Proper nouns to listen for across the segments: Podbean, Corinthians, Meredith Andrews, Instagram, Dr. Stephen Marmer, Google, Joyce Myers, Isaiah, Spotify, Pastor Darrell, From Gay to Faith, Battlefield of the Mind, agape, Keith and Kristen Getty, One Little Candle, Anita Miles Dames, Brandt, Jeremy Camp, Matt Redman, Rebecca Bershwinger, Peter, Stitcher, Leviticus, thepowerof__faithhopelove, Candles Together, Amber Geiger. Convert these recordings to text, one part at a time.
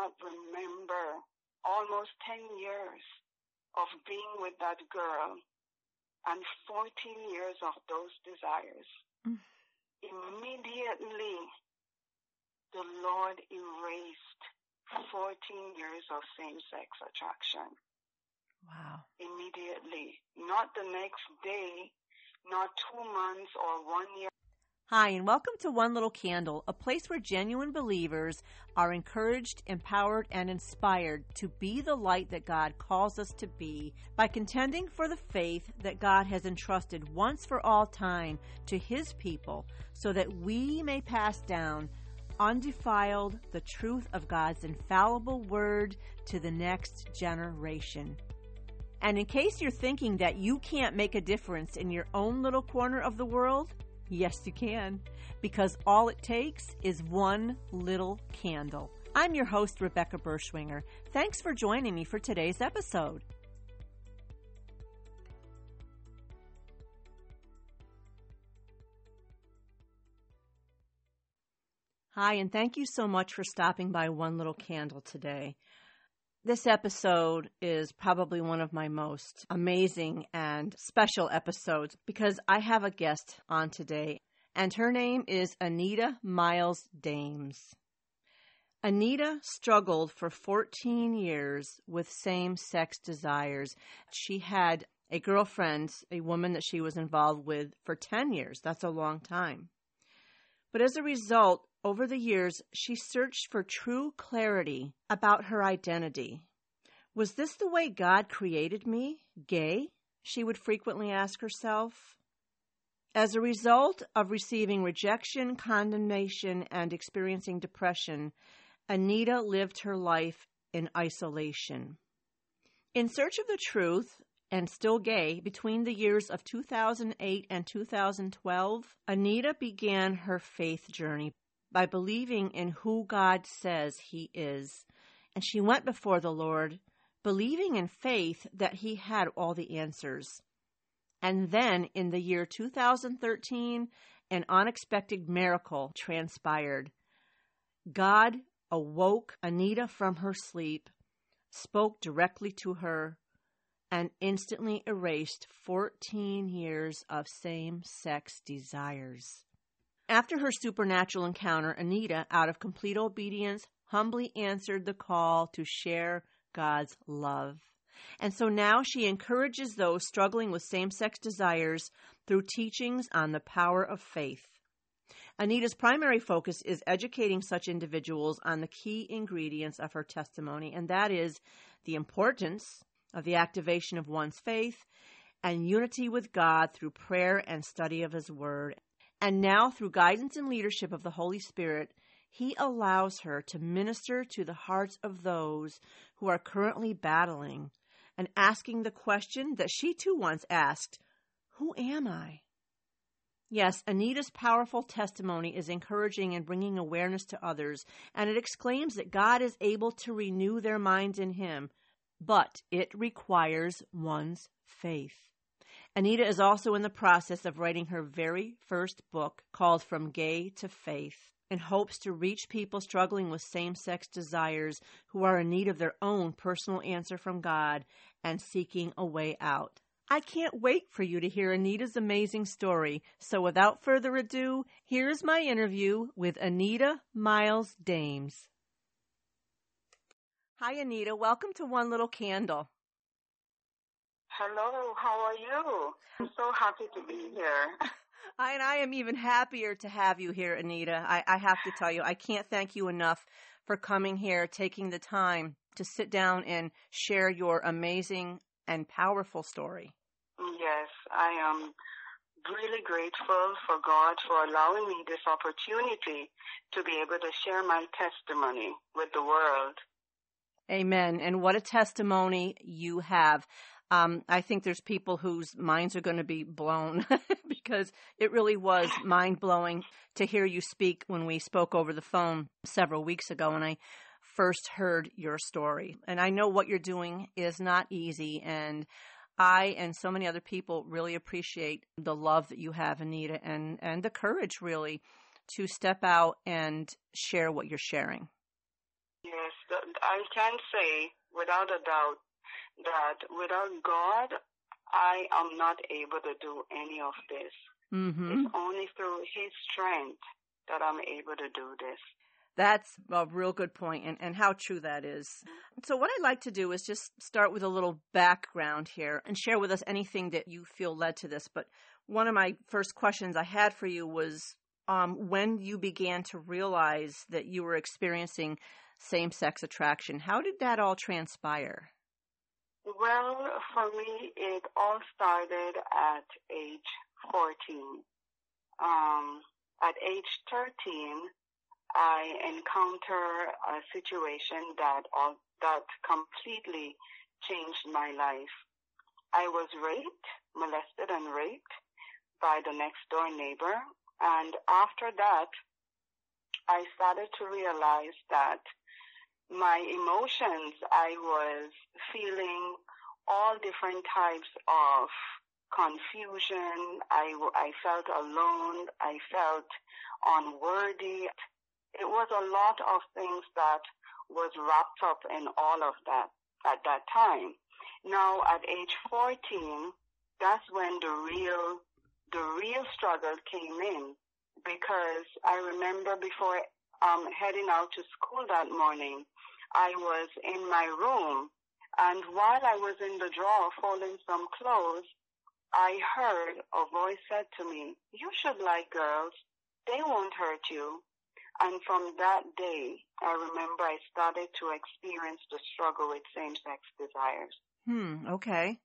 cannot remember almost 10 years of being with that girl and 14 years of those desires. Mm. Immediately, the Lord erased 14 years of same-sex attraction. Wow. Immediately. Not the next day, not 2 months or 1 year. Hi, and welcome to One Little Candle, a place where genuine believers are encouraged, empowered, and inspired to be the light that God calls us to be by contending for the faith that God has entrusted once for all time to His people so that we may pass down undefiled the truth of God's infallible word to the next generation. And in case you're thinking that you can't make a difference in your own little corner of the world, yes, you can, because all it takes is one little candle. I'm your host, Rebecca Bershwinger. Thanks for joining me for today's episode. Hi, and thank you so much for stopping by One Little Candle today. This episode is probably one of my most amazing and special episodes because I have a guest on today, and her name is Anita Miles Dames. Anita struggled for 14 years with same-sex desires. She had a girlfriend, a woman that she was involved with for 10 years. That's a long time. But as a result, over the years, she searched for true clarity about her identity. Was this the way God created me, gay? She would frequently ask herself. As a result of receiving rejection, condemnation, and experiencing depression, Anita lived her life in isolation. In search of the truth, and still gay, between the years of 2008 and 2012, Anita began her faith journey by believing in who God says He is. And she went before the Lord, believing in faith that He had all the answers. And then in the year 2013, an unexpected miracle transpired. God awoke Anita from her sleep, spoke directly to her, and instantly erased 14 years of same-sex desires. After her supernatural encounter, Anita, out of complete obedience, humbly answered the call to share God's love. And so now she encourages those struggling with same-sex desires through teachings on the power of faith. Anita's primary focus is educating such individuals on the key ingredients of her testimony, and that is the importance of the activation of one's faith and unity with God through prayer and study of His Word. And now, through guidance and leadership of the Holy Spirit, He allows her to minister to the hearts of those who are currently battling and asking the question that she too once asked, "Who am I?" Yes, Anita's powerful testimony is encouraging and bringing awareness to others, and it exclaims that God is able to renew their minds in Him, but it requires one's faith. Anita is also in the process of writing her very first book called From Gay to Faith in hopes to reach people struggling with same-sex desires who are in need of their own personal answer from God and seeking a way out. I can't wait for you to hear Anita's amazing story. So without further ado, here's my interview with Anita Miles Dames. Hi, Anita. Welcome to One Little Candle. Hello. How are you? I'm so happy to be here. I am even happier to have you here, Anita. I have to tell you, I can't thank you enough for coming here, taking the time to sit down and share your amazing and powerful story. Yes, I am really grateful for God for allowing me this opportunity to be able to share my testimony with the world. Amen. And what a testimony you have. I think there's people whose minds are going to be blown because it really was mind-blowing to hear you speak when we spoke over the phone several weeks ago and I first heard your story. And I know what you're doing is not easy, and I and so many other people really appreciate the love that you have, Anita, and the courage really to step out and share what you're sharing. Yes, I can say without a doubt that without God, I am not able to do any of this. Mm-hmm. It's only through His strength that I'm able to do this. That's a real good point, and how true that is. So what I'd like to do is just start with a little background here and share with us anything that you feel led to this. But one of my first questions I had for you was when you began to realize that you were experiencing same-sex attraction, how did that all transpire? Well, for me, it all started at age 14. At age 13, I encountered a situation that completely changed my life. I was raped, molested and raped by the next door neighbor. And after that, I started to realize that my emotions, I was feeling all different types of confusion. I felt alone. I felt unworthy. It was a lot of things that was wrapped up in all of that at that time. Now, at age 14, that's when the real struggle came in, because I remember before heading out to school that morning, I was in my room, and while I was in the drawer folding some clothes, I heard a voice said to me, "You should like girls. They won't hurt you." And from that day, I remember I started to experience the struggle with same-sex desires. Okay.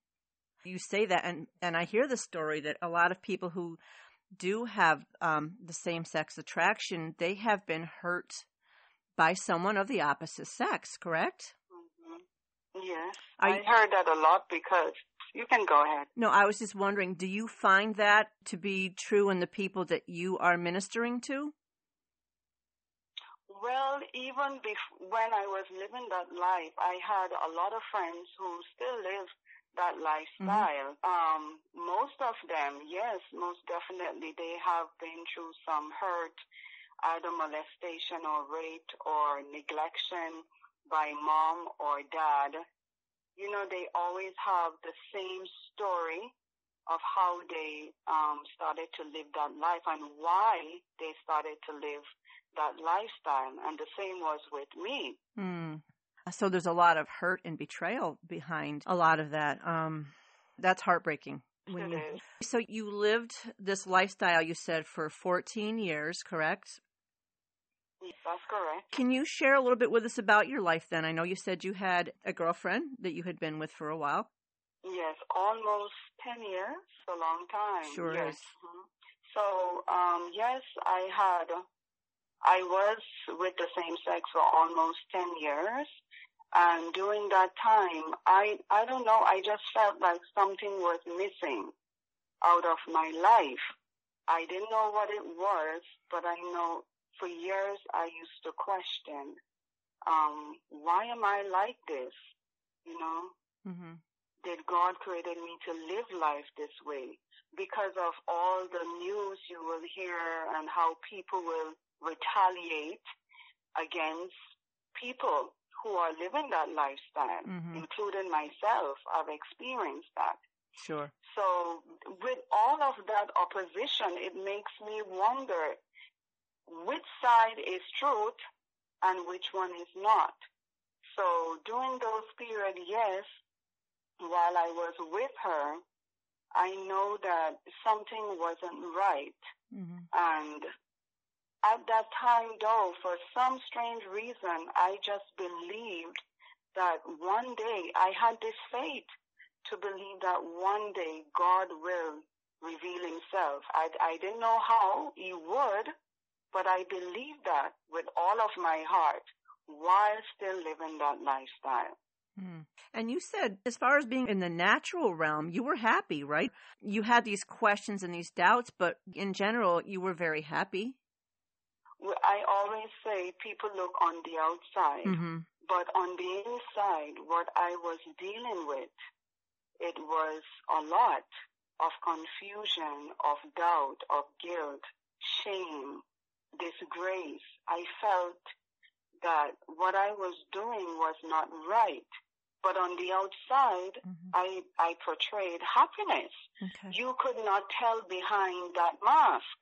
You say that, and I hear the story that a lot of people who do have the same-sex attraction, they have been hurt by someone of the opposite sex, correct? Mm-hmm. Yes. I heard that a lot because... You can go ahead. No, I was just wondering, do you find that to be true in the people that you are ministering to? Well, even when I was living that life, I had a lot of friends who still live that lifestyle. Mm-hmm. Most of them, yes, most definitely, they have been through some hurt, either molestation or rape or neglection by mom or dad. You know, they always have the same story of how they started to live that life and why they started to live that lifestyle. And the same was with me. So there's a lot of hurt and betrayal behind a lot of that. That's heartbreaking. So you lived this lifestyle, you said, for 14 years, correct? That's correct. Can you share a little bit with us about your life then? I know you said you had a girlfriend that you had been with for a while. Yes, almost 10 years, a long time. Sure yes. is. Mm-hmm. So, yes, I was with the same sex for almost 10 years. And during that time, I don't know, I just felt like something was missing out of my life. I didn't know what it was, but I know... For years, I used to question, why am I like this? You know, mm-hmm. Did God created me to live life this way? Because of all the news you will hear and how people will retaliate against people who are living that lifestyle, mm-hmm. including myself. I've experienced that. Sure. So with all of that opposition, it makes me wonder, which side is truth and which one is not? So during those period, yes, while I was with her, I know that something wasn't right. Mm-hmm. And at that time, though, for some strange reason, I just believed that one day I had this faith to believe that one day God will reveal himself. I didn't know how he would. But I believe that with all of my heart while still living that lifestyle. And you said, as far as being in the natural realm, you were happy, right? You had these questions and these doubts, but in general, you were very happy. Well, I always say people look on the outside, mm-hmm. but on the inside, what I was dealing with, it was a lot of confusion, of doubt, of guilt, shame. Disgrace. I felt that what I was doing was not right. But on the outside, mm-hmm. I portrayed happiness. Okay. You could not tell behind that mask,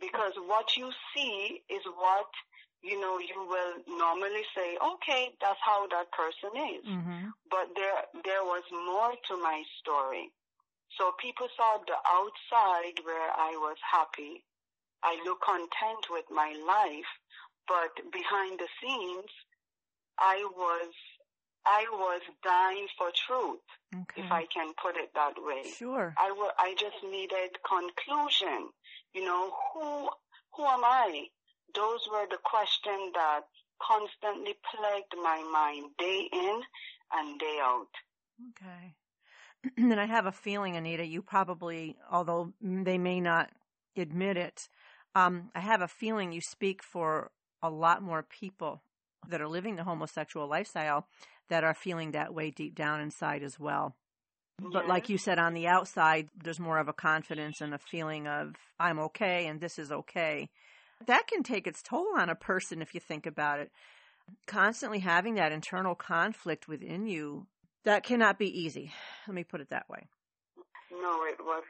because what you see is what, you know, you will normally say, okay, that's how that person is. Mm-hmm. But there was more to my story. So people saw the outside where I was happy. I look content with my life, but behind the scenes, I was dying for truth, okay. If I can put it that way. Sure. I just needed conclusion. You know, who am I? Those were the questions that constantly plagued my mind day in and day out. Okay. And I have a feeling, Anita, you probably, although they may not admit it, I have a feeling you speak for a lot more people that are living the homosexual lifestyle that are feeling that way deep down inside as well. Yeah. But like you said, on the outside, there's more of a confidence and a feeling of, I'm okay and this is okay. That can take its toll on a person if you think about it. Constantly having that internal conflict within you, that cannot be easy. Let me put it that way. No, it was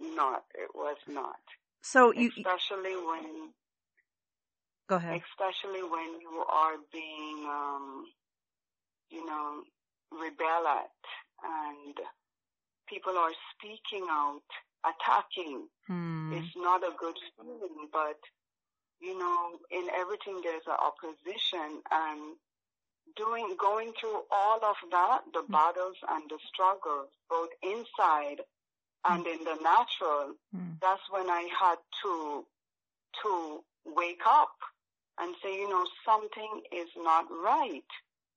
not. It was not. So you... Go ahead. Especially when you are being, rebel at, and people are speaking out, attacking. Hmm. It's not a good feeling, but, you know, in everything there's an opposition, and going through all of that, the battles and the struggles, both inside and in the natural, that's when I had to wake up and say, you know, something is not right.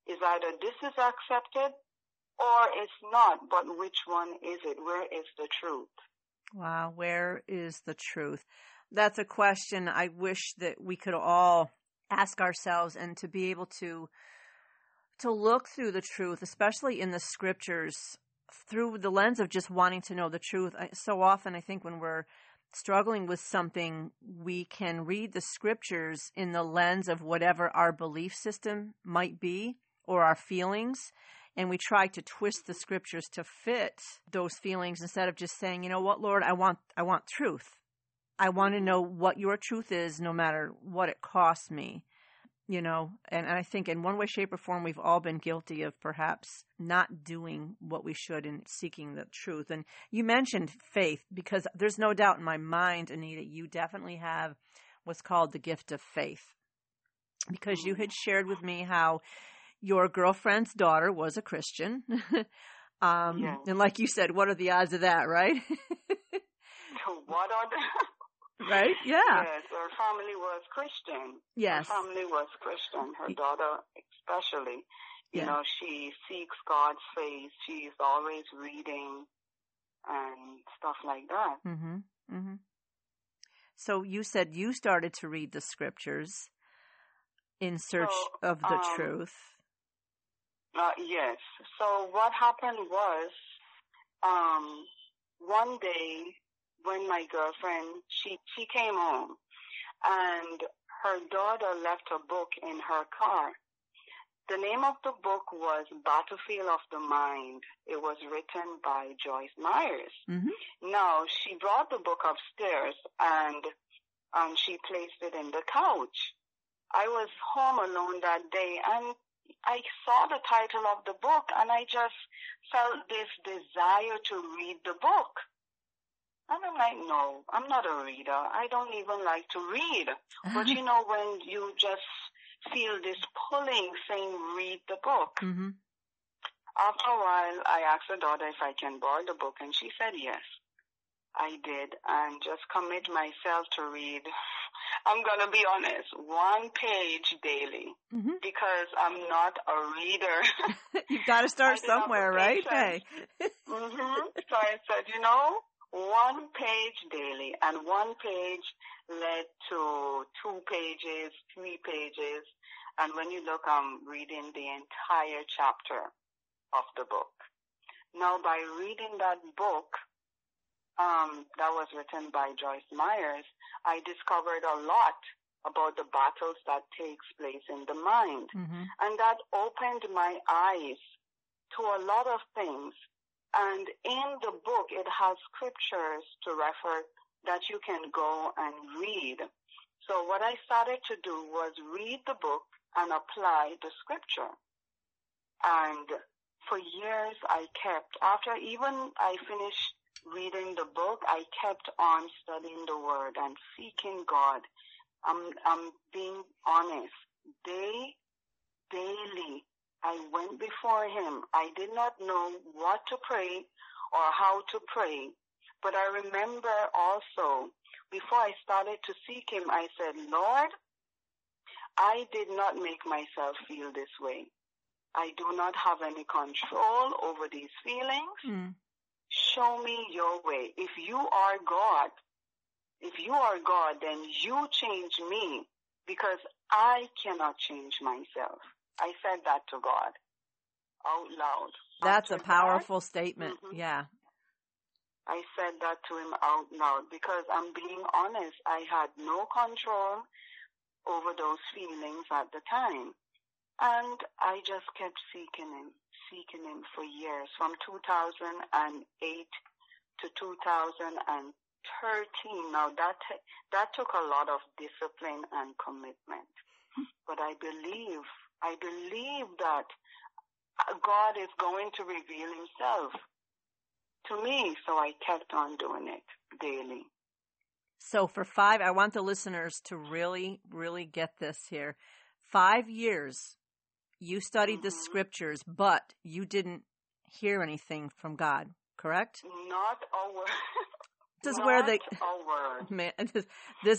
Is either this is accepted or it's not, but which one is it? Where is the truth? Wow, where is the truth? That's a question I wish that we could all ask ourselves, and to be able to look through the truth, especially in the scriptures, through the lens of just wanting to know the truth. So often I think when we're struggling with something, we can read the scriptures in the lens of whatever our belief system might be or our feelings, and we try to twist the scriptures to fit those feelings instead of just saying, you know what, Lord, I want truth. I want to know what your truth is, no matter what it costs me, you know. And I think in one way, shape, or form, we've all been guilty of perhaps not doing what we should in seeking the truth. And you mentioned faith, because there's no doubt in my mind, Anita, you definitely have what's called the gift of faith, because you had shared with me how your girlfriend's daughter was a Christian. Yeah. And like you said, what are the odds of that, right? What are the... Right? Yeah. Yes, her family was Christian. Yes. Her family was Christian. Her daughter especially. You know, she seeks God's face. She's always reading and stuff like that. Mm-hmm. Mm-hmm. So you said you started to read the scriptures in search of the truth. Yes. So what happened was, one day, when my girlfriend, she came home, and her daughter left a book in her car. The name of the book was Battlefield of the Mind. It was written by Joyce Myers. Mm-hmm. Now, she brought the book upstairs, and she placed it in the couch. I was home alone that day, and I saw the title of the book, and I just felt this desire to read the book. And I'm like, no, I'm not a reader. I don't even like to read. Uh-huh. But, you know, when you just feel this pulling saying, read the book. Mm-hmm. After a while, I asked the daughter if I can borrow the book, and she said yes. I did, and just commit myself to read. I'm going to be honest, one page daily, mm-hmm. because I'm not a reader. You've got to start somewhere, right? Hey. Mm-hmm. So I said, you know, one page daily, and one page led to 2 pages, 3 pages, and when you look, I'm reading the entire chapter of the book. Now, by reading that book, that was written by Joyce Myers, I discovered a lot about the battles that takes place in the mind. Mm-hmm. And that opened my eyes to a lot of things. And in the book, it has scriptures to refer that you can go and read. So what I started to do was read the book and apply the scripture. And for years I kept, after even I finished reading the book, I kept on studying the word and seeking God. I'm being honest. Daily, I went before him. I did not know what to pray or how to pray. But I remember also, before I started to seek him, I said, Lord, I did not make myself feel this way. I do not have any control over these feelings. Mm. Show me your way. If you are God, then you change me, because I cannot change myself. I said that to God out loud. That's a powerful statement. Mm-hmm. Yeah. I said that to him out loud because I'm being honest. I had no control over those feelings at the time. And I just kept seeking him for years, from 2008 to 2013. Now that took a lot of discipline and commitment. But I believe that God is going to reveal himself to me. So I kept on doing it daily. So I want the listeners to really, really get this here. 5 years. You studied the scriptures, but you didn't hear anything from God, correct? Not a word. This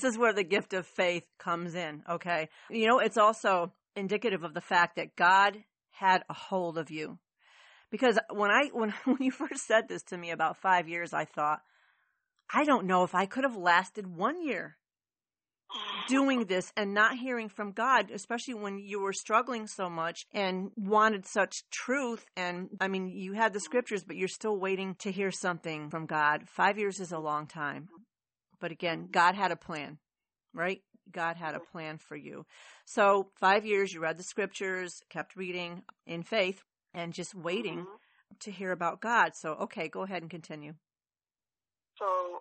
is where the gift of faith comes in, okay? You know, it's also indicative of the fact that God had a hold of you. Because when you first said this to me about 5 years, I thought, I don't know if I could have lasted 1 year doing this and not hearing from God, especially when you were struggling so much and wanted such truth. And I mean, you had the scriptures, but you're still waiting to hear something from God. 5 years is a long time. But again, God had a plan, right? God had a plan for you. So 5 years, you read the scriptures, kept reading in faith and just waiting to hear about God. So, okay, go ahead and continue. So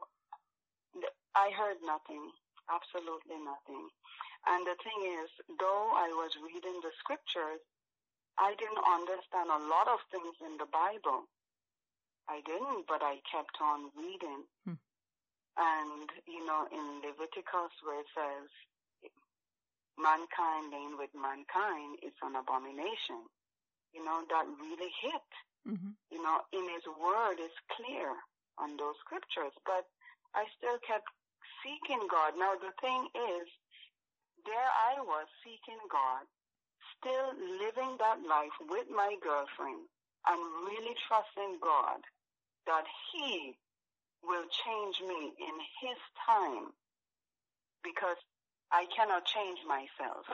I heard nothing. Absolutely nothing. And the thing is, though I was reading the scriptures, I didn't understand a lot of things in the Bible. I didn't, but I kept on reading. Hmm. And, you know, in Leviticus where it says, mankind laying with mankind is an abomination. You know, that really hit. Mm-hmm. You know, in his word is clear on those scriptures. But I still kept seeking God. Now, the thing is, there I was seeking God, still living that life with my girlfriend and really trusting God that he will change me in his time, because I cannot change myself.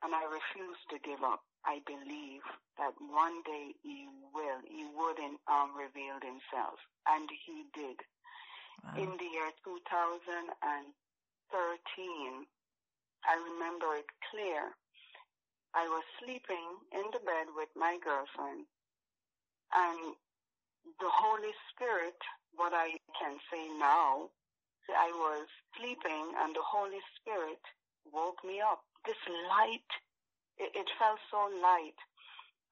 And I refuse to give up. I believe that one day he would reveal himself. And he did. Wow. In the year 2013, I remember it clear. I was sleeping in the bed with my girlfriend, and the Holy Spirit, what I can say now, I was sleeping, and the Holy Spirit woke me up. This light, it felt so light.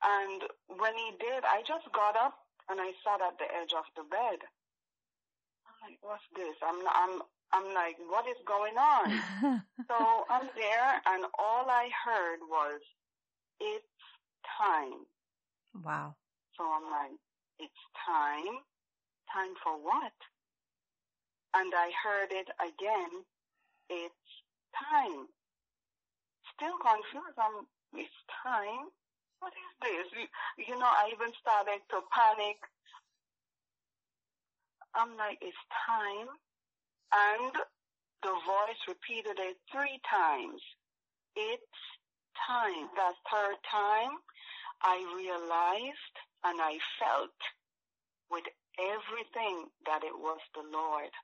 And when he did, I just got up, and I sat at the edge of the bed. Like, what's this? I'm like, what is going on? So I'm there, and all I heard was, it's time. Wow. So I'm like, it's time? Time for what? And I heard it again, it's time. Still confused. It's time? What is this? You know, I even started to panic. I'm like, it's time. And the voice repeated it 3 times. It's time. That 3rd time, I realized and I felt with everything that it was the Lord.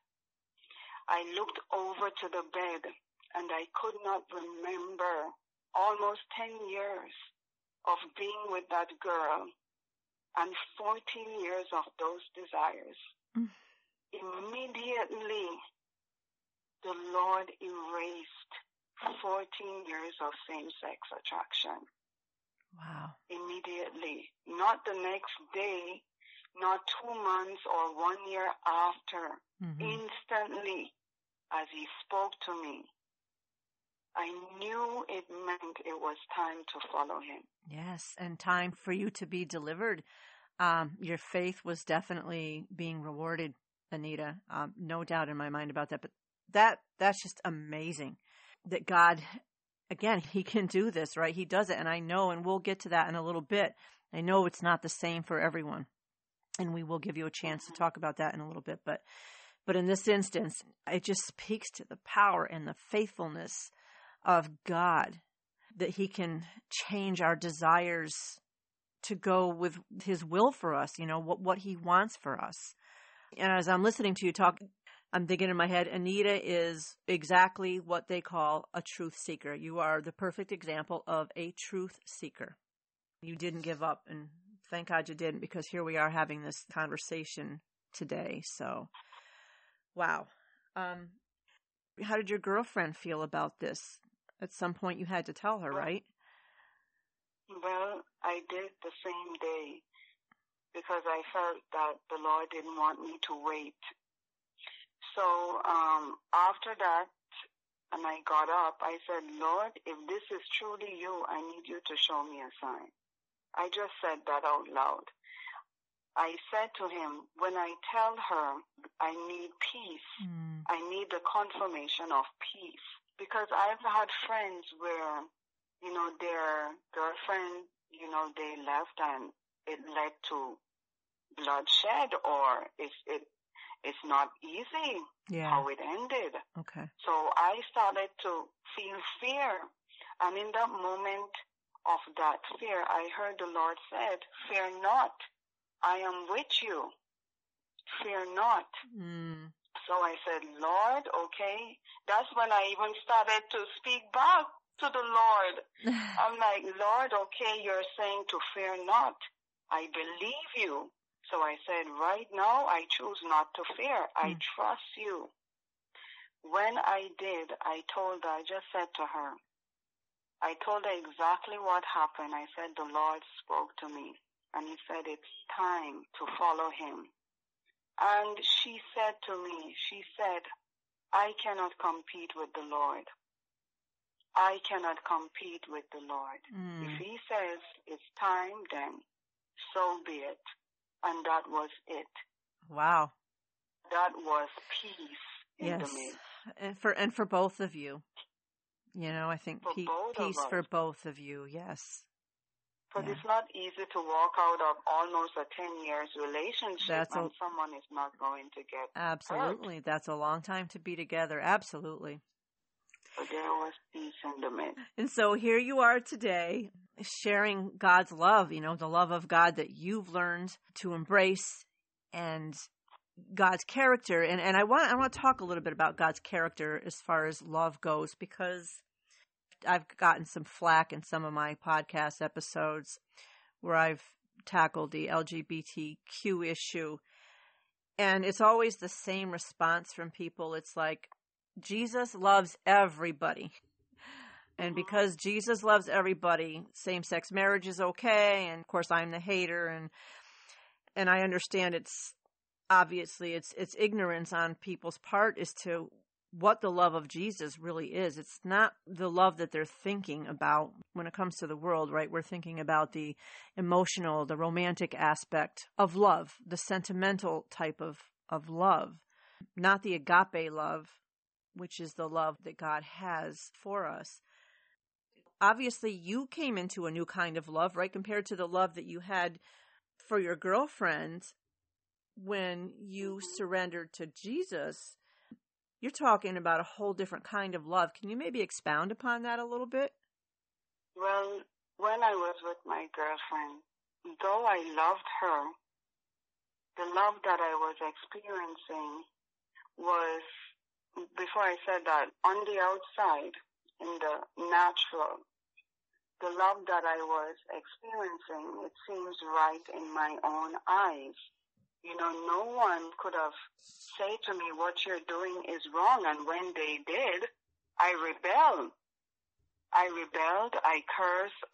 I looked over to the bed and I could not remember almost 10 years of being with that girl and 14 years of those desires. Mm. Immediately, the Lord erased 14 years of same-sex attraction. Wow. Immediately. Not the next day, not 2 months or 1 year after. Mm-hmm. Instantly, as he spoke to me, I knew it meant it was time to follow him. Yes, and time for you to be delivered. Your faith was definitely being rewarded, Anita. No doubt in my mind about that. But that's just amazing that God, again, he can do this, right? He does it. And I know, and we'll get to that in a little bit. I know it's not the same for everyone. And we will give you a chance to talk about that in a little bit. But in this instance, it just speaks to the power and the faithfulness of God, that he can change our desires to go with his will for us, you know, what he wants for us. And as I'm listening to you talk, I'm thinking in my head, Anita is exactly what they call a truth seeker. You are the perfect example of a truth seeker. You didn't give up, and thank God you didn't, because here we are having this conversation today. So, wow. How did your girlfriend feel about this? At some point you had to tell her, right? Well, I did the same day because I felt that the Lord didn't want me to wait. So after that, and I got up, I said, Lord, if this is truly you, I need you to show me a sign. I just said that out loud. I said to him, when I tell her I need peace, I need the confirmation of peace. Because I've had friends where, you know, their girlfriend, you know, they left and it led to bloodshed, or it's not easy how it ended. Okay. So I started to feel fear. And in that moment of that fear, I heard the Lord said, fear not. I am with you. Fear not. Mm. So I said, Lord, okay. That's when I even started to speak back to the Lord. I'm like, Lord, okay, you're saying to fear not. I believe you. So I said, right now, I choose not to fear. I trust you. When I did, I told her exactly what happened. I said, the Lord spoke to me. And he said, it's time to follow him. And she said, I cannot compete with the Lord. I cannot compete with the Lord. Mm. If he says it's time, then so be it. And that was it. Wow. That was peace in the midst. And for both of you. You know, I think peace for both of you, yes. Because it's not easy to walk out of almost a 10-year relationship when someone is not going to get hurt. That's a long time to be together. Absolutely. But there was peace in the midst. And so here you are today sharing God's love, you know, the love of God that you've learned to embrace, and God's character. And I want to talk a little bit about God's character as far as love goes, because I've gotten some flack in some of my podcast episodes where I've tackled the LGBTQ issue. And it's always the same response from people. It's like, Jesus loves everybody. And because Jesus loves everybody, same-sex marriage is okay. And of course, I'm the hater. And I understand it's ignorance on people's part as to what the love of Jesus really is. It's not the love that they're thinking about when it comes to the world, right? We're thinking about the emotional, the romantic aspect of love, the sentimental type of love, not the agape love, which is the love that God has for us. Obviously, you came into a new kind of love, right? Compared to the love that you had for your girlfriend when you surrendered to Jesus. You're talking about a whole different kind of love. Can you maybe expound upon that a little bit? Well, when I was with my girlfriend, though I loved her, the love that I was experiencing was before I said that, on the outside, in the natural, the love that I was experiencing, it seems right in my own eyes. You know, no one could have said to me, what you're doing is wrong. And when they did, I rebelled. I cursed.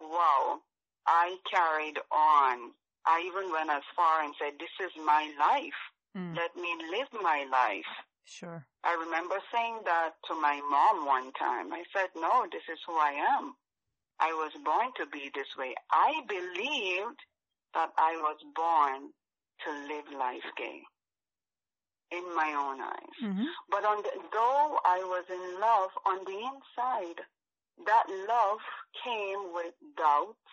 Wow. I carried on. I even went as far and said, this is my life. Mm. Let me live my life. Sure. I remember saying that to my mom one time. I said, no, this is who I am. I was born to be this way. I believed that I was born to live life gay in my own eyes. Mm-hmm. But though I was in love, on the inside, that love came with doubts.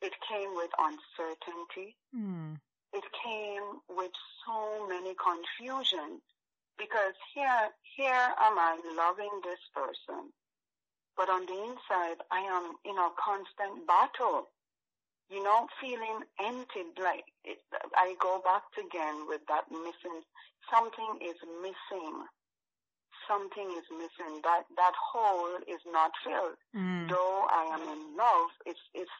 It came with uncertainty. Mm. It came with so many confusion, because here am I loving this person, but on the inside, I am in a constant battle. You know, feeling empty, like I go back again with that missing. Something is missing. Something is missing. That hole is not filled. Mm. Though I am in love, it's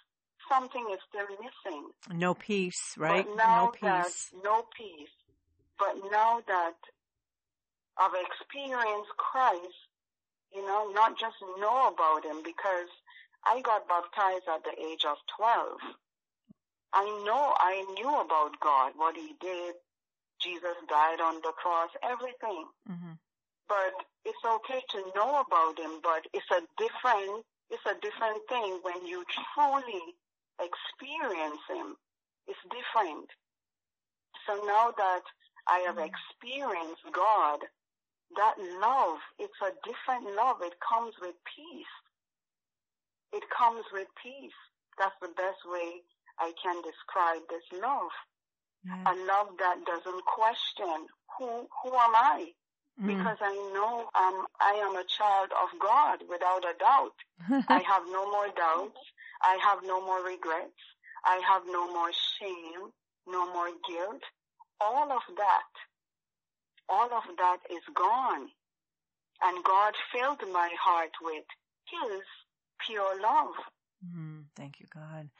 something is still missing. No peace, right? But now that I've experienced Christ, you know, not just know about him, because I got baptized at the age of 12. I knew about God, what he did. Jesus died on the cross, everything. Mm-hmm. But it's okay to know about him, but it's a different thing when you truly experience him. It's different. So now that I have experienced God, that love, it's a different love. It comes with peace. That's the best way I can describe this love. Yes. A love that doesn't question who am I? Mm. Because I know I am a child of God without a doubt. I have no more doubts. I have no more regrets. I have no more shame, no more guilt. All of that is gone. And God filled my heart with his pure love. Mm, thank you, God.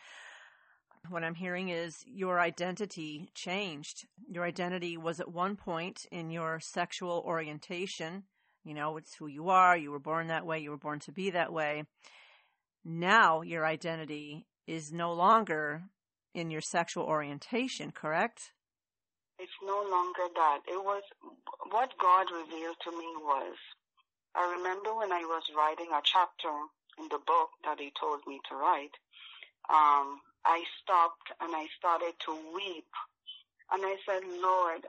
What I'm hearing is your identity changed. Your identity was at one point in your sexual orientation. You know, it's who you are. You were born that way. You were born to be that way. Now your identity is no longer in your sexual orientation, correct? It's no longer that. It was what God revealed to me was, I remember when I was writing a chapter in the book that he told me to write, I stopped and I started to weep. And I said, Lord,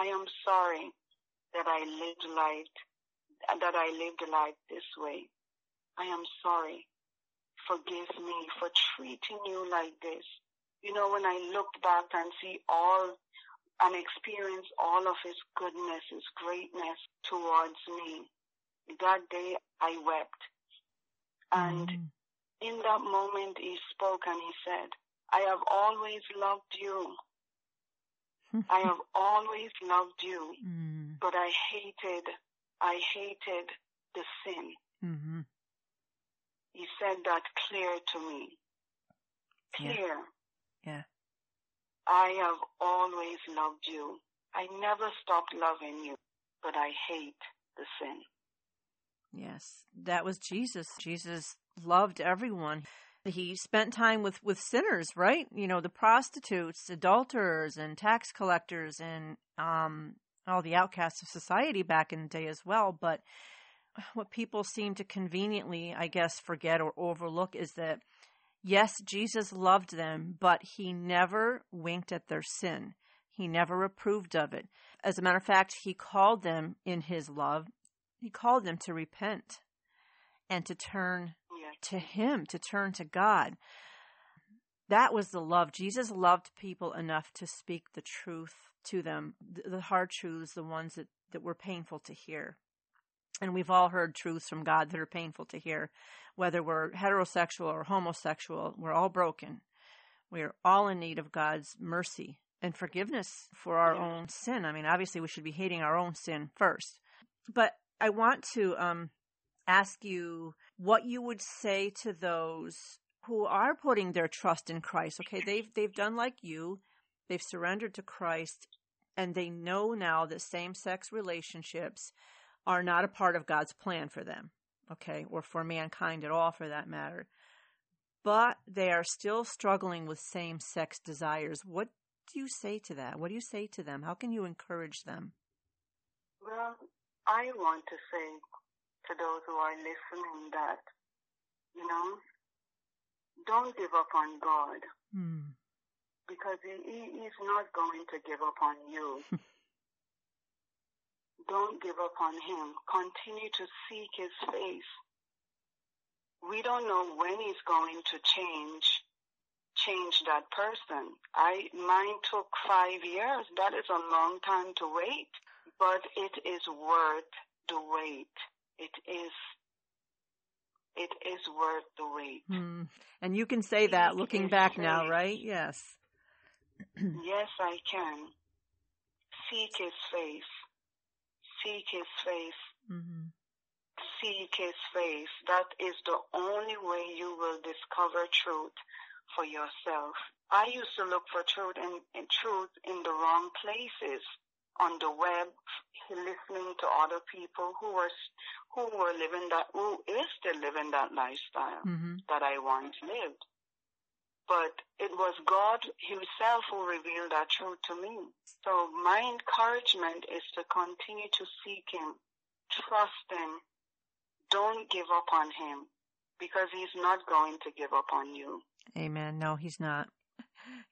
I am sorry that I lived life this way. I am sorry. Forgive me for treating you like this. You know, when I looked back and see all and experience all of his goodness, his greatness towards me, that day I wept. And in that moment, he spoke and he said, I have always loved you. I have always loved you, but I hated the sin. Mm-hmm. He said that clear to me. Clear. Yeah. I have always loved you. I never stopped loving you, but I hate the sin. Yes, that was Jesus. Jesus loved everyone. He spent time with sinners, right? You know, the prostitutes, adulterers, and tax collectors, and all the outcasts of society back in the day as well. But what people seem to conveniently, I guess, forget or overlook is that, yes, Jesus loved them, but he never winked at their sin. He never approved of it. As a matter of fact, he called them in his love. He called them to repent and to turn to him, to turn to God. That was the love. Jesus loved people enough to speak the truth to them, the hard truths, the ones that were painful to hear. And we've all heard truths from God that are painful to hear, whether we're heterosexual or homosexual. We're all broken. We're all in need of God's mercy and forgiveness for our own sin. I mean, obviously we should be hating our own sin first. But I want to ask you what you would say to those who are putting their trust in Christ. Okay, they've done like you. They've surrendered to Christ, and they know now that same-sex relationships are not a part of God's plan for them, okay, or for mankind at all for that matter. But they are still struggling with same-sex desires. What do you say to that? What do you say to them? How can you encourage them? Well, I want to say to those who are listening that, you know, don't give up on God. Hmm. Because he is not going to give up on you. Don't give up on him. Continue to seek his face. We don't know when he's going to change that person. Mine took 5 years. That is a long time to wait. But it is worth the wait. It is worth the wait. Mm. And you can say that looking back now, right? Yes. Yes, I can. Seek his face. Seek his face. Mm-hmm. Seek his face. That is the only way you will discover truth for yourself. I used to look for truth in the wrong places, on the web, listening to other people who is still living that lifestyle that I once lived. But it was God himself who revealed that truth to me. So my encouragement is to continue to seek him, trust him, don't give up on him, because he's not going to give up on you. Amen. No, he's not.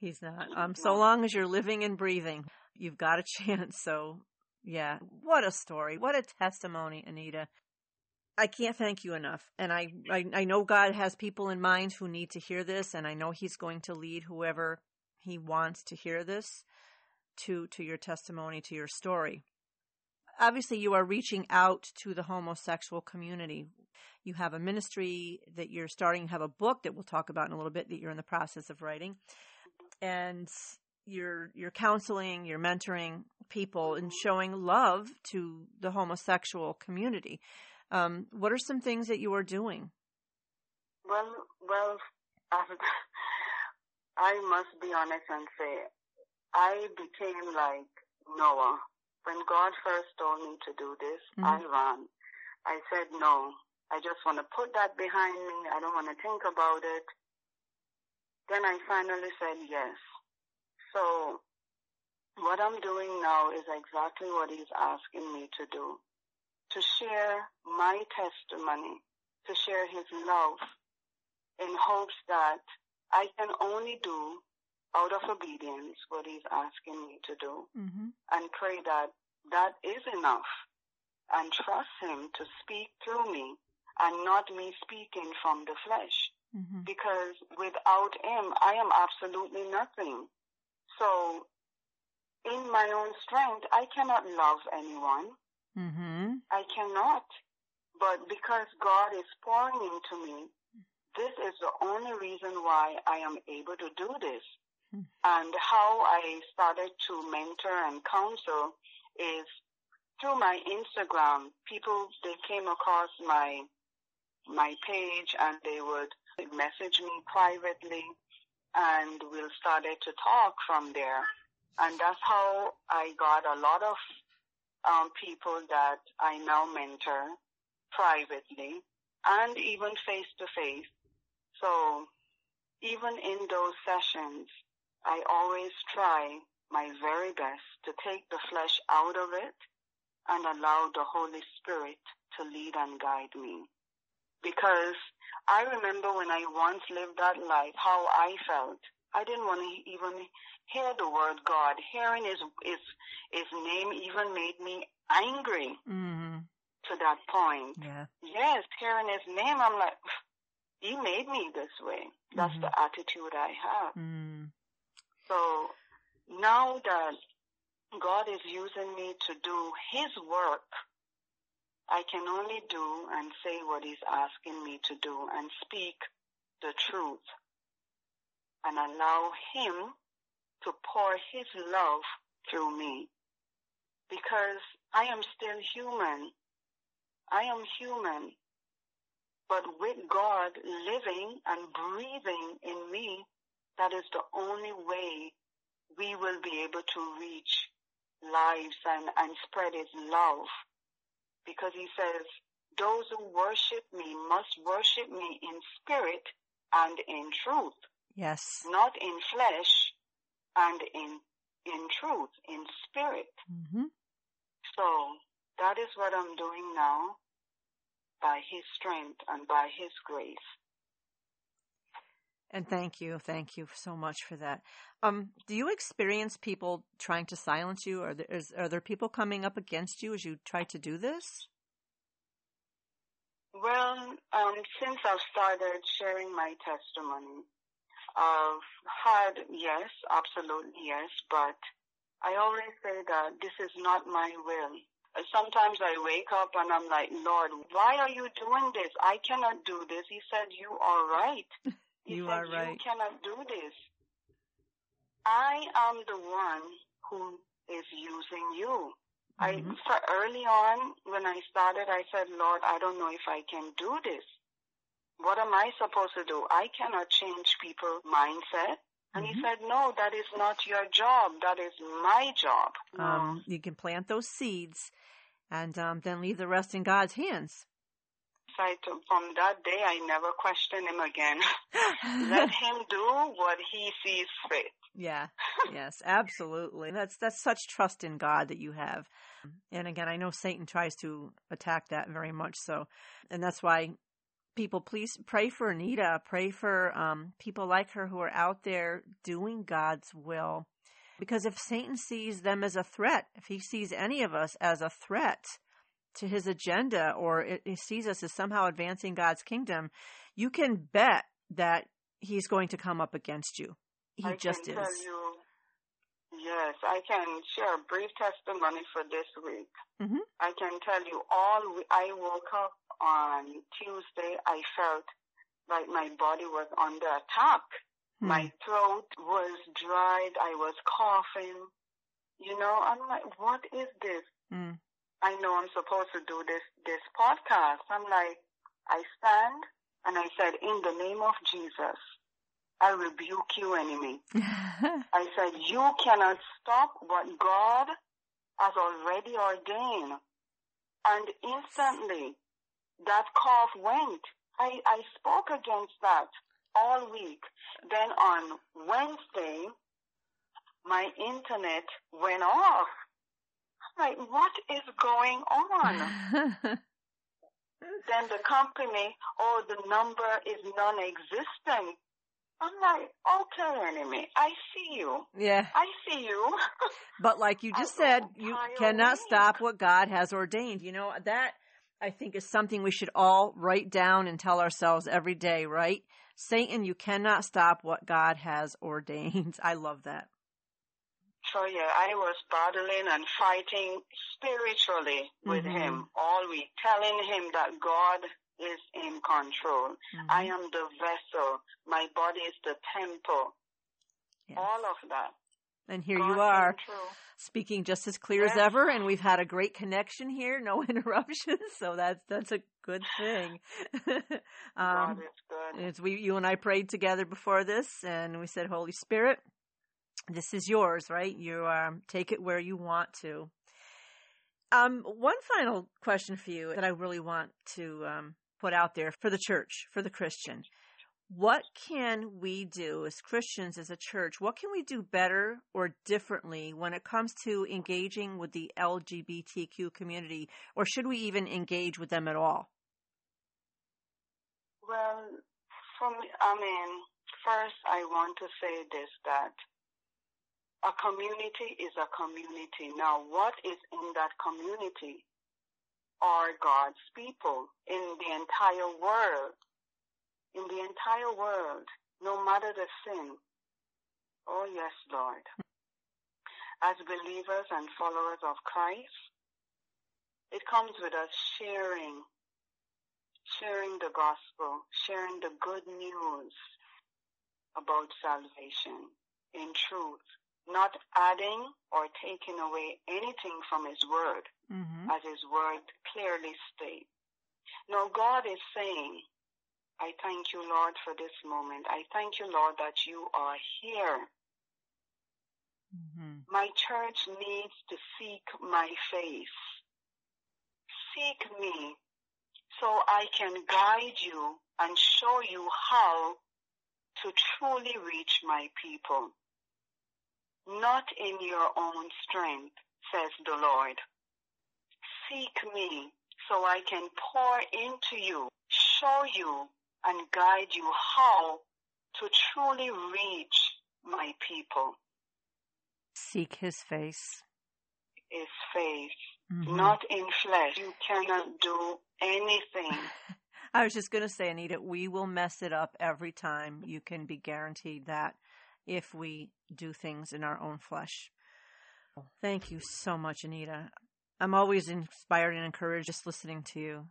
He's not. So long as you're living and breathing, you've got a chance. So, yeah, what a story. What a testimony, Anita. I can't thank you enough. And I know God has people in mind who need to hear this, and I know he's going to lead whoever he wants to hear this to your testimony, to your story. Obviously, you are reaching out to the homosexual community. You have a ministry that you're starting. You have a book that we'll talk about in a little bit that you're in the process of writing. And you're counseling, you're mentoring people and showing love to the homosexual community. What are some things that you are doing? Well, I must be honest and say I became like Noah. When God first told me to do this, I ran. I said, no, I just want to put that behind me. I don't want to think about it. Then I finally said yes. So what I'm doing now is exactly what he's asking me to do. To share my testimony, to share his love in hopes that I can only do out of obedience what he's asking me to do, and pray that that is enough, and trust him to speak through me and not me speaking from the flesh, because without him, I am absolutely nothing. So in my own strength, I cannot love anyone. I cannot, but because God is pouring into me, this is the only reason why I am able to do this. And how I started to mentor and counsel is through my Instagram. People, they came across my page and they would message me privately, and we started to talk from there. And that's how I got a lot of people that I now mentor privately and even face-to-face. So even in those sessions, I always try my very best to take the flesh out of it and allow the Holy Spirit to lead and guide me. Because I remember when I once lived that life, how I felt. I didn't want to even hear the word God. Hearing his name even made me angry to that point. Yeah. Yes, hearing his name, I'm like, he made me this way. That's the attitude I have. So now that God is using me to do his work, I can only do and say what he's asking me to do and speak the truth. And allow him to pour his love through me, because I am still human. I am human, but with God living and breathing in me, that is the only way we will be able to reach lives and spread his love. Because he says, those who worship me must worship me in spirit and in truth. Yes. Not in flesh and in truth, in spirit. Mm-hmm. So that is what I'm doing now, by his strength and by his grace. And thank you so much for that. Do you experience people trying to silence you? Are there people coming up against you as you try to do this? Well, since I've started sharing my testimony, I've had, yes, absolutely yes, but I always say that this is not my will. Sometimes I wake up and I'm like, Lord, why are you doing this? I cannot do this. He said, you are right. He said, you cannot do this. I am the one who is using you. Mm-hmm. Early on when I started, I said, Lord, I don't know if I can do this. What am I supposed to do? I cannot change people's mindset. And he said, no, that is not your job. That is my job. You can plant those seeds and then leave the rest in God's hands. From that day, I never questioned him again. Let him do what he sees fit. Yeah, yes, absolutely. That's such trust in God that you have. And again, I know Satan tries to attack that very much so. And that's why... people, please pray for Anita. Pray for people like her who are out there doing God's will. Because if Satan sees them as a threat, if he sees any of us as a threat to his agenda, or he sees us as somehow advancing God's kingdom, you can bet that he's going to come up against you. Yes, I can share a brief testimony for this week. Mm-hmm. I can tell you I woke up on Tuesday. I felt like my body was under attack. Mm-hmm. My throat was dried. I was coughing. You know, I'm like, what is this? Mm-hmm. I know I'm supposed to do this podcast. I'm like, I stand and I said, in the name of Jesus, I rebuke you, enemy. I said, you cannot stop what God has already ordained. And instantly, that cough went. I spoke against that all week. Then on Wednesday, my internet went off. I'm like, what is going on? Then the company, the number is non-existent. I'm like, okay, enemy, I see you. Yeah. I see you. But like you just said, you cannot stop what God has ordained. You know, that I think is something we should all write down and tell ourselves every day, right? Satan, you cannot stop what God has ordained. I love that. So yeah, I was battling and fighting spiritually with him all week, telling him that God is in control. Mm-hmm. I am the vessel. My body is the temple. Yes. All of that. And here God you are speaking just as clear as ever. And we've had a great connection here. No interruptions. So that's a good thing. God is good. You and I prayed together before this and we said, Holy Spirit, this is yours, right? You take it where you want to. One final question for you that I really want to put out there for the church, for the Christian. What can we do as Christians, as a church? What can we do better or differently when it comes to engaging with the LGBTQ community? Or should we even engage with them at all? Well, first I want to say this, that a community is a community. Now, what is in that community are God's people in the entire world. In the entire world, no matter the sin. Oh, yes, Lord. As believers and followers of Christ, it comes with us sharing the gospel, sharing the good news about salvation in truth. not adding or taking away anything from his word, as his word clearly states. Now God is saying, I thank you, Lord, for this moment. I thank you, Lord, that you are here. My church needs to seek my face. Seek me so I can guide you and show you how to truly reach my people. Not in your own strength, says the Lord. Seek me so I can pour into you, show you, and guide you how to truly reach my people. Seek his face. His face. Not in flesh. You cannot do anything. I was just going to say, Anita, we will mess it up every time. You can be guaranteed that if we do things in our own flesh. Thank you so much, Anita. I'm always inspired and encouraged just listening to you.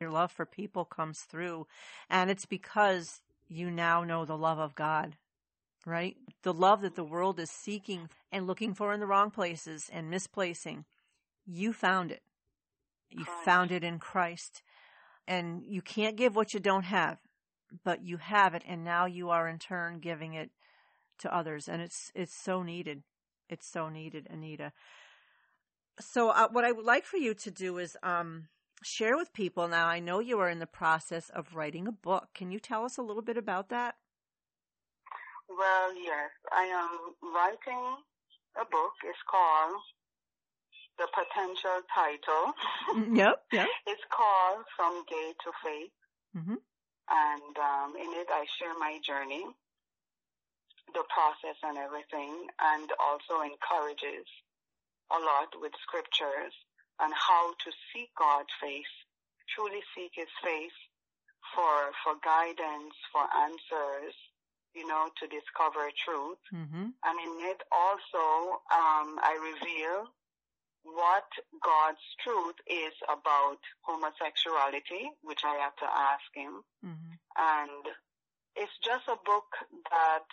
Your love for people comes through, and it's because you now know the love of God, right? The love that the world is seeking and looking for in the wrong places and misplacing. You found it. You found it in Christ, and you can't give what you don't have, but you have it, and now you are in turn giving it to others, and it's so needed. It's so needed, Anita. So what I would like for you to do is share with people now. I know you are in the process of writing a book. Can you tell us a little bit about that? Well, yes. I am writing a book. It's called, the potential title. Yep. It's called From Gay to Faith. And in it, I share my journey, the process and everything, and also encourages a lot with scriptures on how to seek God's face, truly seek his face for guidance, for answers, you know, to discover truth. And in it also, I reveal what God's truth is about homosexuality, which I have to ask him. And it's just a book that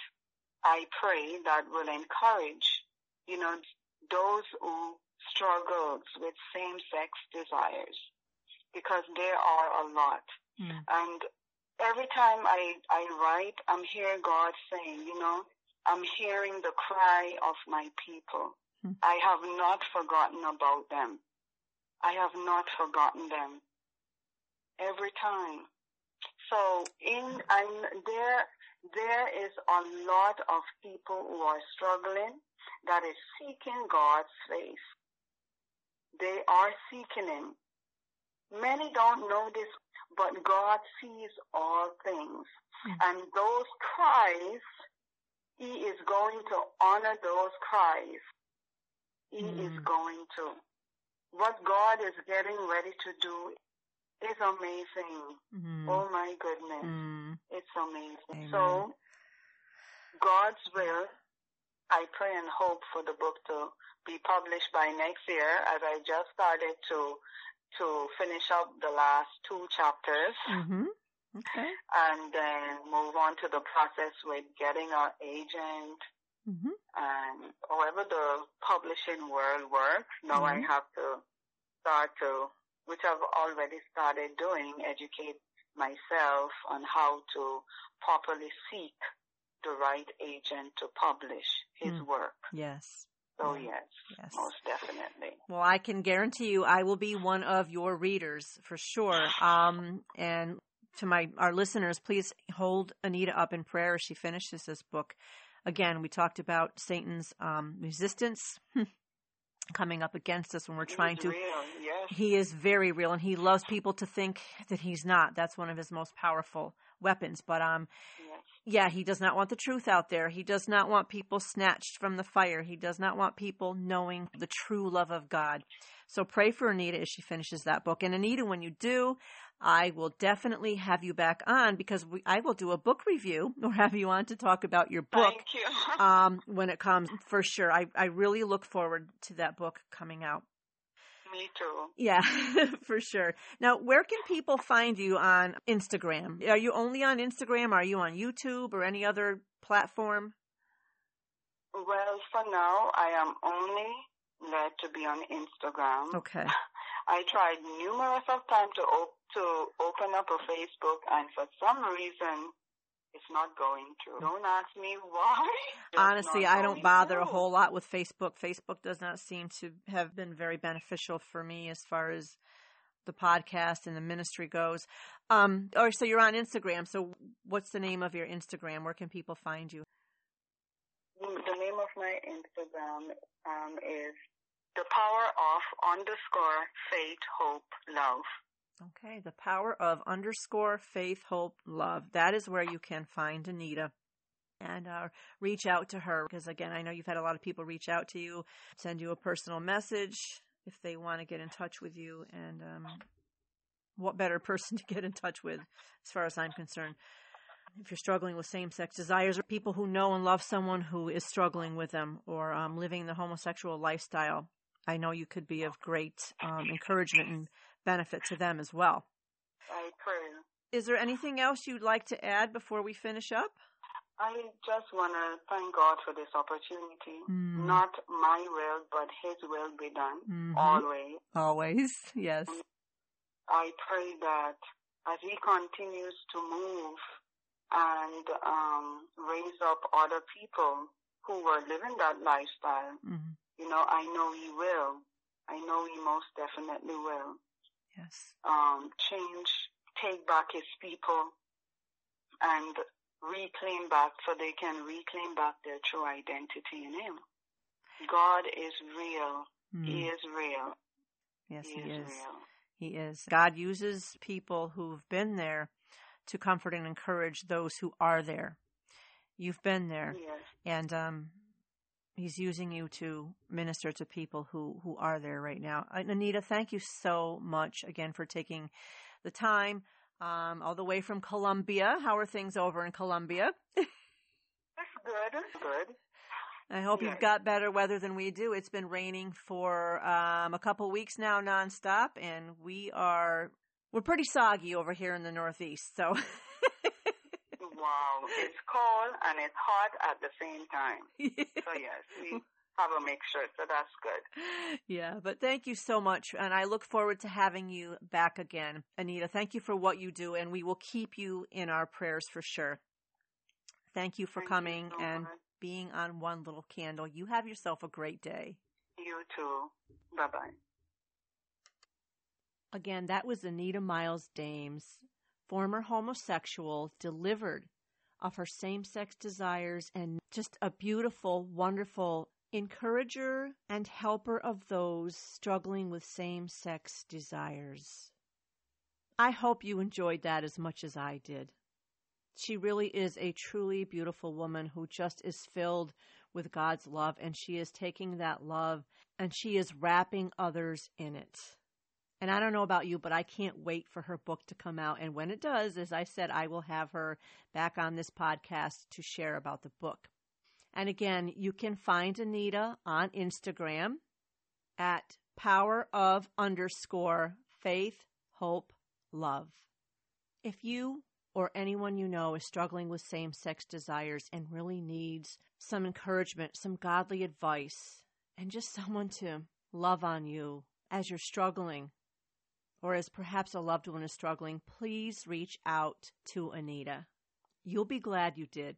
I pray that will encourage, you know, those who struggles with same-sex desires, because there are a lot. And every time I write, I'm hearing God saying, you know, I'm hearing the cry of my people. I have not forgotten about them. I have not forgotten them. Every time. So there is a lot of people who are struggling that is seeking God's face. They are seeking him. Many don't know this, but God sees all things. And those cries, he is going to honor those cries. He is going to. What God is getting ready to do is amazing. Oh, my goodness. It's amazing. Amen. So, God's will, I pray and hope for the book to be published by next year, as I just started to finish up the last 2 chapters. Okay. And then move on to the process with getting our agent and however the publishing world works. Now I have to start to, which I've already started doing, educate myself on how to properly seek the right agent to publish his work. So yes, most definitely. Well, I can guarantee you I will be one of your readers for sure. And to our listeners, please hold Anita up in prayer as she finishes this book. Again, we talked about Satan's resistance coming up against us when we're trying to. Real. Yes. He is very real, and he loves people to think that he's not. That's one of his most powerful weapons. But yeah, he does not want the truth out there. He does not want people snatched from the fire. He does not want people knowing the true love of God. So pray for Anita as she finishes that book. And Anita, when you do, I will definitely have you back on, because I will do a book review or have you on to talk about your book. Thank you. When it comes, for sure. I really look forward to that book coming out. Me too. Yeah, for sure. Now, where can people find you on Instagram? Are you only on Instagram? Are you on YouTube or any other platform? Well, for now, I am only led to be on Instagram. Okay. I tried numerous of times to open up a Facebook, and for some reason, it's not going through. Don't ask me why. Honestly, I don't bother a whole lot with Facebook. Facebook does not seem to have been very beneficial for me as far as the podcast and the ministry goes. Or so you're on Instagram. So what's the name of your Instagram? Where can people find you? The name of my Instagram is thepowerof__faithhopelove. Okay, thepowerof_faithhopelove. That is where you can find Anita and reach out to her. Because, again, I know you've had a lot of people reach out to you, send you a personal message if they want to get in touch with you. And what better person to get in touch with, as far as I'm concerned, if you're struggling with same-sex desires, or people who know and love someone who is struggling with them or living the homosexual lifestyle. I know you could be of great encouragement and benefit to them as well. I pray. Is there anything else you'd like to add before we finish up? I just want to thank God for this opportunity. Mm. Not my will, but His will be done. Mm-hmm. Always. Always, yes. And I pray that as He continues to move and raise up other people who were living that lifestyle, mm-hmm. you know, I know He will. I know He most definitely will. Yes. Change, take back His people, and reclaim back so they can reclaim back their true identity in Him. God is real. Mm. He is real. Yes, He is. Real. He is. God uses people who've been there to comfort and encourage those who are there. You've been there. Yes. And He's using you to minister to people who are there right now. Anita, thank you so much again for taking the time all the way from Colombia. How are things over in Colombia? It's good. It's good. I hope you've got better weather than we do. It's been raining for a couple weeks now nonstop, and we're pretty soggy over here in the Northeast. So. Wow, it's cold and it's hot at the same time. Yeah. So yes, we have a mixture, so that's good. Yeah, but thank you so much, and I look forward to having you back again. Anita, thank you for what you do, and we will keep you in our prayers for sure. Thank you for coming and being on One Little Candle. You have yourself a great day. You too. Bye-bye. Again, that was Anita Miles Dames, former homosexual, delivered of her same-sex desires, and just a beautiful, wonderful encourager and helper of those struggling with same-sex desires. I hope you enjoyed that as much as I did. She really is a truly beautiful woman who just is filled with God's love, and she is taking that love and she is wrapping others in it. And I don't know about you, but I can't wait for her book to come out. And when it does, as I said, I will have her back on this podcast to share about the book. And again, you can find Anita on Instagram at powerof_faithhopelove. If you or anyone you know is struggling with same-sex desires and really needs some encouragement, some godly advice, and just someone to love on you as you're struggling, or as perhaps a loved one is struggling, please reach out to Anita. You'll be glad you did.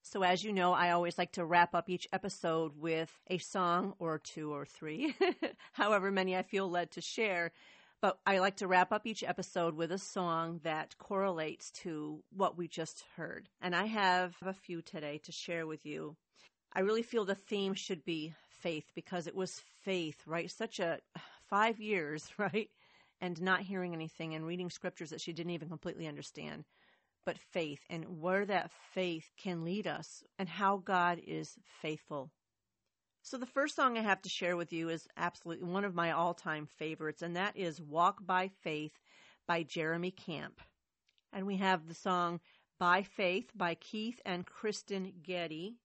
So as you know, I always like to wrap up each episode with a song or two or three, however many I feel led to share. But I like to wrap up each episode with a song that correlates to what we just heard. And I have a few today to share with you. I really feel the theme should be faith, because it was faith, right? Such a 5 years, right? And not hearing anything and reading scriptures that she didn't even completely understand, but faith, and where that faith can lead us and how God is faithful. So the first song I have to share with you is absolutely one of my all-time favorites, and that is Walk by Faith by Jeremy Camp. And we have the song By Faith by Keith and Kristen Getty,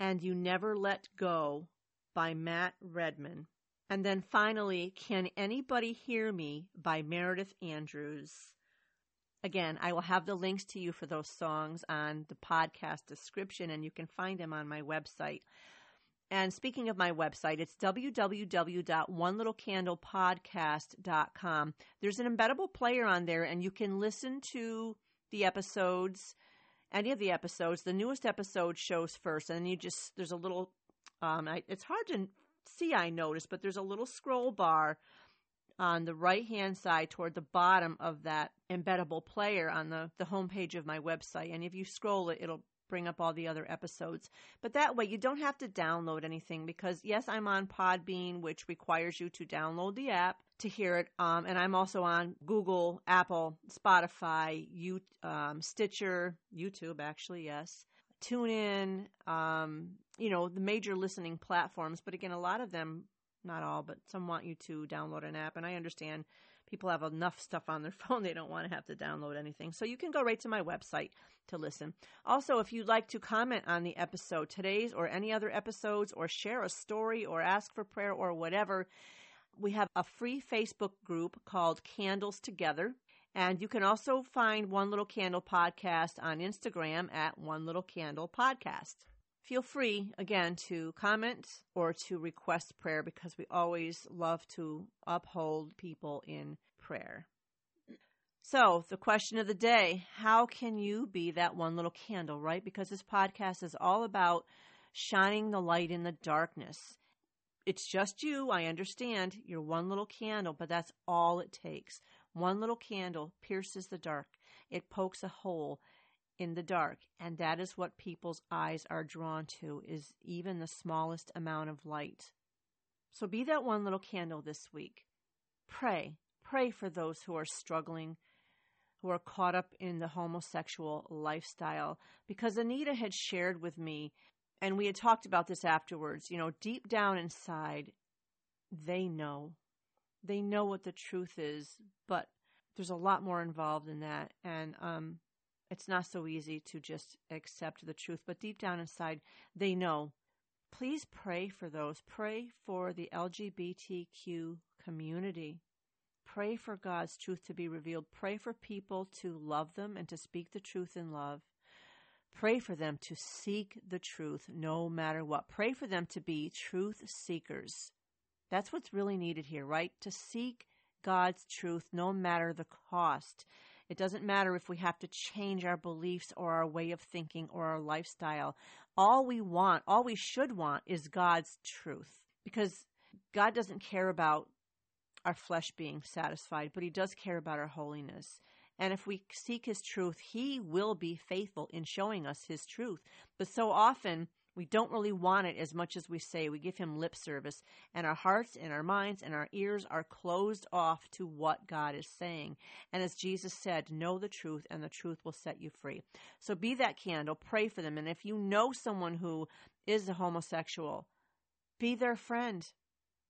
and You Never Let Go by Matt Redman. And then finally, Can Anybody Hear Me by Meredith Andrews. Again, I will have the links to you for those songs on the podcast description, and you can find them on my website. And speaking of my website, it's www.onelittlecandlepodcast.com. There's an embeddable player on there, and you can listen to the episodes, any of the episodes. The newest episode shows first, and you just – there's a little it's hard to see, I noticed, but there's a little scroll bar on the right-hand side toward the bottom of that embeddable player on the homepage of my website. And if you scroll it, it'll bring up all the other episodes. But that way, you don't have to download anything because, yes, I'm on Podbean, which requires you to download the app to hear it. And I'm also on Google, Apple, Spotify, Stitcher, YouTube, actually, yes. TuneIn, the major listening platforms. But again, a lot of them, not all, but some want you to download an app. And I understand people have enough stuff on their phone. They don't want to have to download anything. So you can go right to my website to listen. Also, if you'd like to comment on the episode, today's or any other episodes, or share a story or ask for prayer or whatever, we have a free Facebook group called Candles Together. And you can also find One Little Candle Podcast on Instagram at One Little Candle Podcast. Feel free, again, to comment or to request prayer because we always love to uphold people in prayer. So the question of the day, how can you be that one little candle, right? Because this podcast is all about shining the light in the darkness. It's just you, I understand. You're one little candle, but that's all it takes. One little candle pierces the dark. It pokes a hole in the dark, and that is what people's eyes are drawn to, is even the smallest amount of light. So be that one little candle this week. Pray for those who are struggling, who are caught up in the homosexual lifestyle, because Anita had shared with me, and we had talked about this afterwards, deep down inside, they know what the truth is, but there's a lot more involved in that. And it's not so easy to just accept the truth, but deep down inside, they know. Please pray for those. Pray for the LGBTQ community. Pray for God's truth to be revealed. Pray for people to love them and to speak the truth in love. Pray for them to seek the truth no matter what. Pray for them to be truth seekers. That's what's really needed here, right? To seek God's truth no matter the cost. It doesn't matter if we have to change our beliefs or our way of thinking or our lifestyle. All we should want is God's truth, because God doesn't care about our flesh being satisfied, but he does care about our holiness. And if we seek his truth, he will be faithful in showing us his truth. But so often we don't really want it as much as we say. We give him lip service, and our hearts and our minds and our ears are closed off to what God is saying. And as Jesus said, know the truth and the truth will set you free. So be that candle, pray for them. And if you know someone who is a homosexual, be their friend,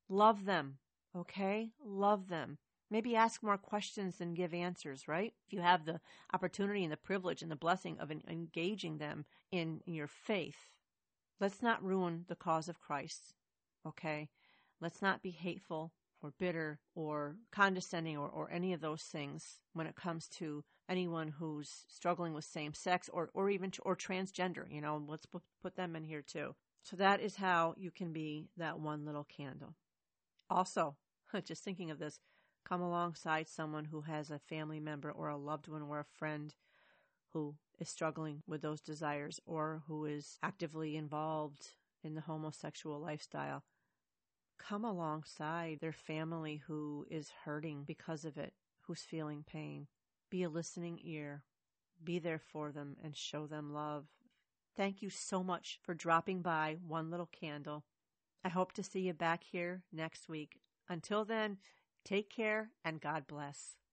love them. Okay. Love them. Maybe ask more questions than give answers, right? If you have the opportunity and the privilege and the blessing of engaging them in your faith. Let's not ruin the cause of Christ, okay? Let's not be hateful or bitter or condescending or any of those things when it comes to anyone who's struggling with same-sex or even transgender. Let's put them in here too. So that is how you can be that one little candle. Also, just thinking of this, come alongside someone who has a family member or a loved one or a friend who is struggling with those desires or who is actively involved in the homosexual lifestyle. Come alongside their family who is hurting because of it, who's feeling pain. Be a listening ear. Be there for them and show them love. Thank you so much for dropping by One Little Candle. I hope to see you back here next week. Until then, take care and God bless.